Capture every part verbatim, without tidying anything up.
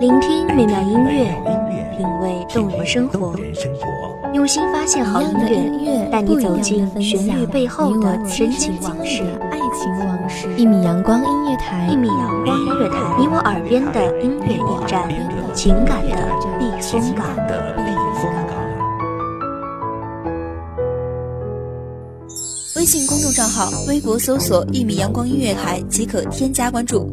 聆听美妙音乐，品味动人生活，用心发现好音乐，带你走进旋律背后的深情往事。一米阳光音乐台，一米阳光音乐台，你我耳边的音乐驿站，情感的避风港。微信公众账号、微博搜索“一米阳光音乐台”即可添加关注。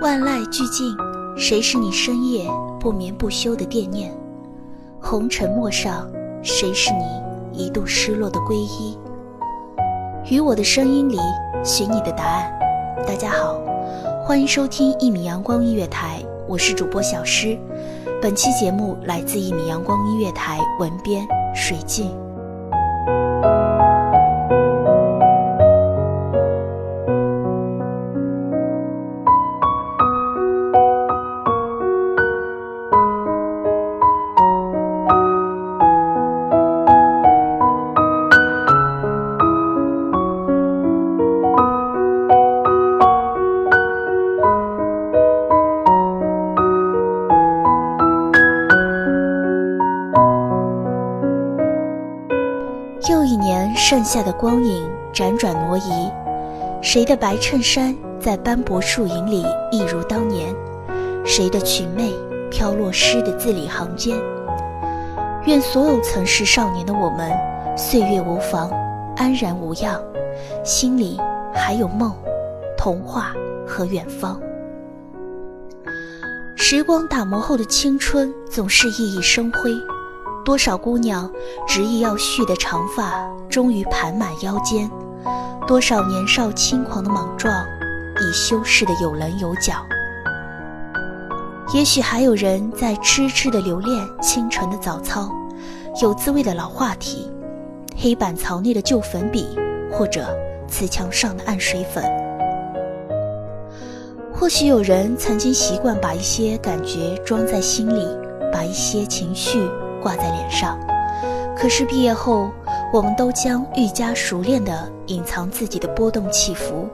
万籁俱静，谁是你深夜不眠不休的惦念？红尘陌上，谁是你一度失落的皈依？于我的声音里寻你的答案。大家好，欢迎收听一米阳光音乐台，我是主播小诗。本期节目来自一米阳光音乐台文编水静。又一年盛夏的光影辗转挪移，谁的白衬衫在斑驳树影里一如当年，谁的裙袂飘落诗的字里行间。愿所有曾是少年的我们，岁月无妨，安然无恙，心里还有梦、童话和远方。时光打磨后的青春总是熠熠生辉，多少姑娘执意要蓄的长发终于盘满腰间，多少年少轻狂的莽撞已修饰的有棱有角。也许还有人在痴痴的留恋清晨的早操，有滋味的老话题，黑板槽内的旧粉笔，或者瓷墙上的暗水粉。或许有人曾经习惯把一些感觉装在心里，把一些情绪挂在脸上，可是毕业后，我们都将愈加熟练地隐藏自己的波动起伏。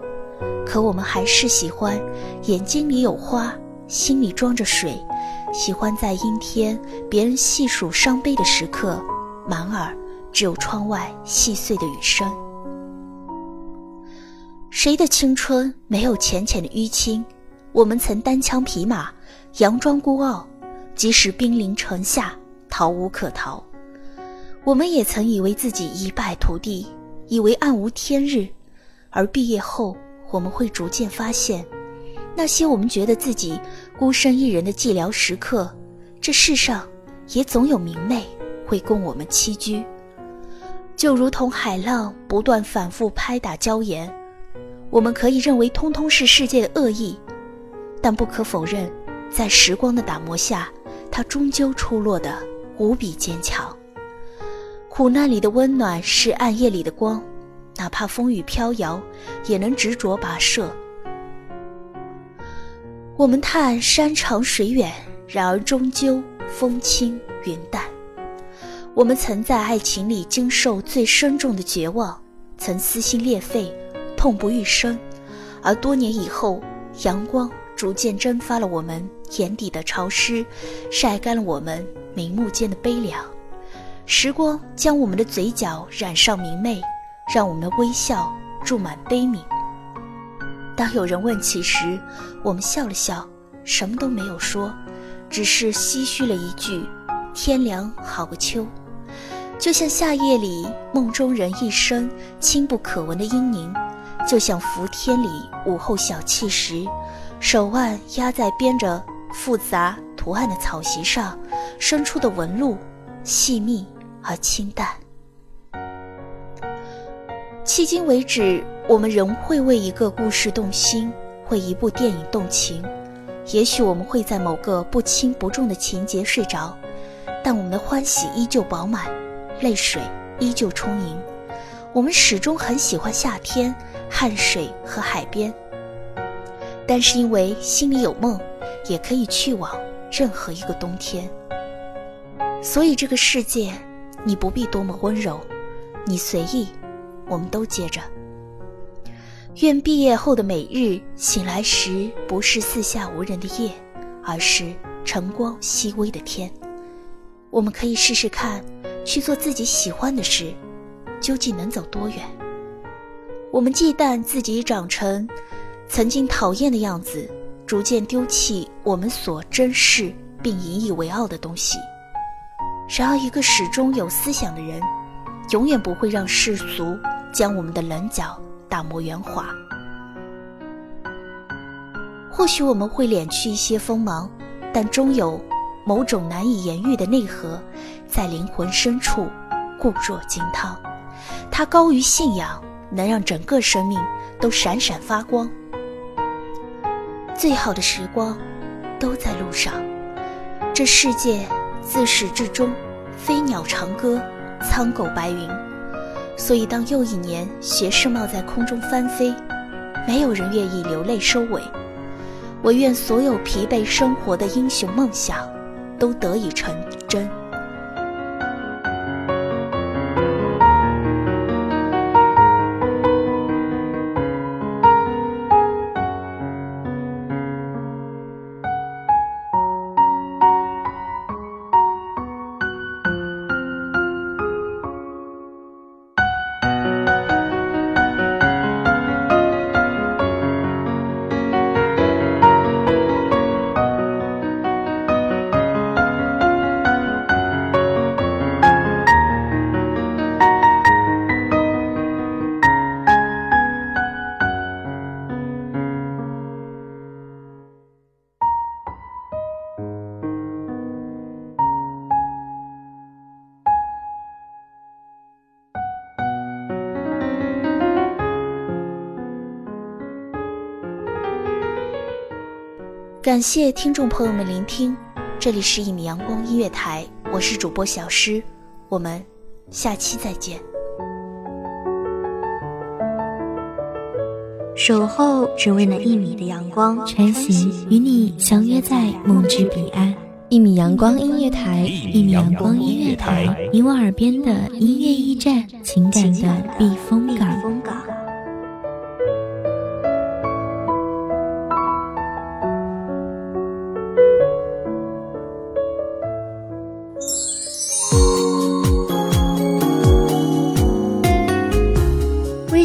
可我们还是喜欢眼睛里有花，心里装着水，喜欢在阴天别人细数伤悲的时刻，满耳只有窗外细碎的雨声。谁的青春没有浅浅的淤青？我们曾单枪匹马，佯装孤傲，即使兵临城下逃无可逃。我们也曾以为自己一败涂地，以为暗无天日，而毕业后，我们会逐渐发现，那些我们觉得自己孤身一人的寂寥时刻，这世上也总有明媚会供我们栖居。就如同海浪不断反复拍打礁岩，我们可以认为通通是世界的恶意，但不可否认，在时光的打磨下，它终究出落的无比坚强。苦难里的温暖是暗夜里的光，哪怕风雨飘摇，也能执着跋涉。我们叹山长水远，然而终究风轻云淡。我们曾在爱情里经受最深重的绝望，曾撕心裂肺，痛不欲生，而多年以后，阳光逐渐蒸发了我们眼底的潮湿，晒干了我们眉目间的悲凉。时光将我们的嘴角染上明媚，让我们的微笑注满悲悯。当有人问起时，我们笑了笑，什么都没有说，只是唏嘘了一句：天凉好个秋。就像夏夜里梦中人一身轻不可闻的阴凝，就像伏天里午后小憩时，手腕压在编着复杂图案的草席上生出的纹路细密而清淡。迄今为止，我们仍会为一个故事动心，为一部电影动情，也许我们会在某个不轻不重的情节睡着，但我们的欢喜依旧饱满，泪水依旧充盈。我们始终很喜欢夏天、汗水和海边，但是因为心里有梦，也可以去往任何一个冬天。所以这个世界，你不必多么温柔，你随意，我们都接着。愿毕业后的每日醒来时，不是四下无人的夜，而是晨光熹微的天。我们可以试试看，去做自己喜欢的事，究竟能走多远？我们忌惮自己长成曾经讨厌的样子，逐渐丢弃我们所珍视并引以为傲的东西。然而一个始终有思想的人，永远不会让世俗将我们的棱角打磨圆滑。或许我们会敛去一些锋芒，但终有某种难以言喻的内核在灵魂深处固若金汤，它高于信仰，能让整个生命都闪闪发光。最好的时光都在路上。这世界自始至终，飞鸟长歌，苍狗白云。所以当又一年学士帽在空中翻飞，没有人愿意流泪收尾。我愿所有疲惫生活的英雄梦想都得以成真。感谢听众朋友们聆听，这里是一米阳光音乐台，我是主播小诗，我们下期再见。守候只为那一米的阳光穿行，与你相约在梦之彼岸。一米阳光音乐台，一米阳光音乐台，你我耳边的音乐驿站，情感的避风港。微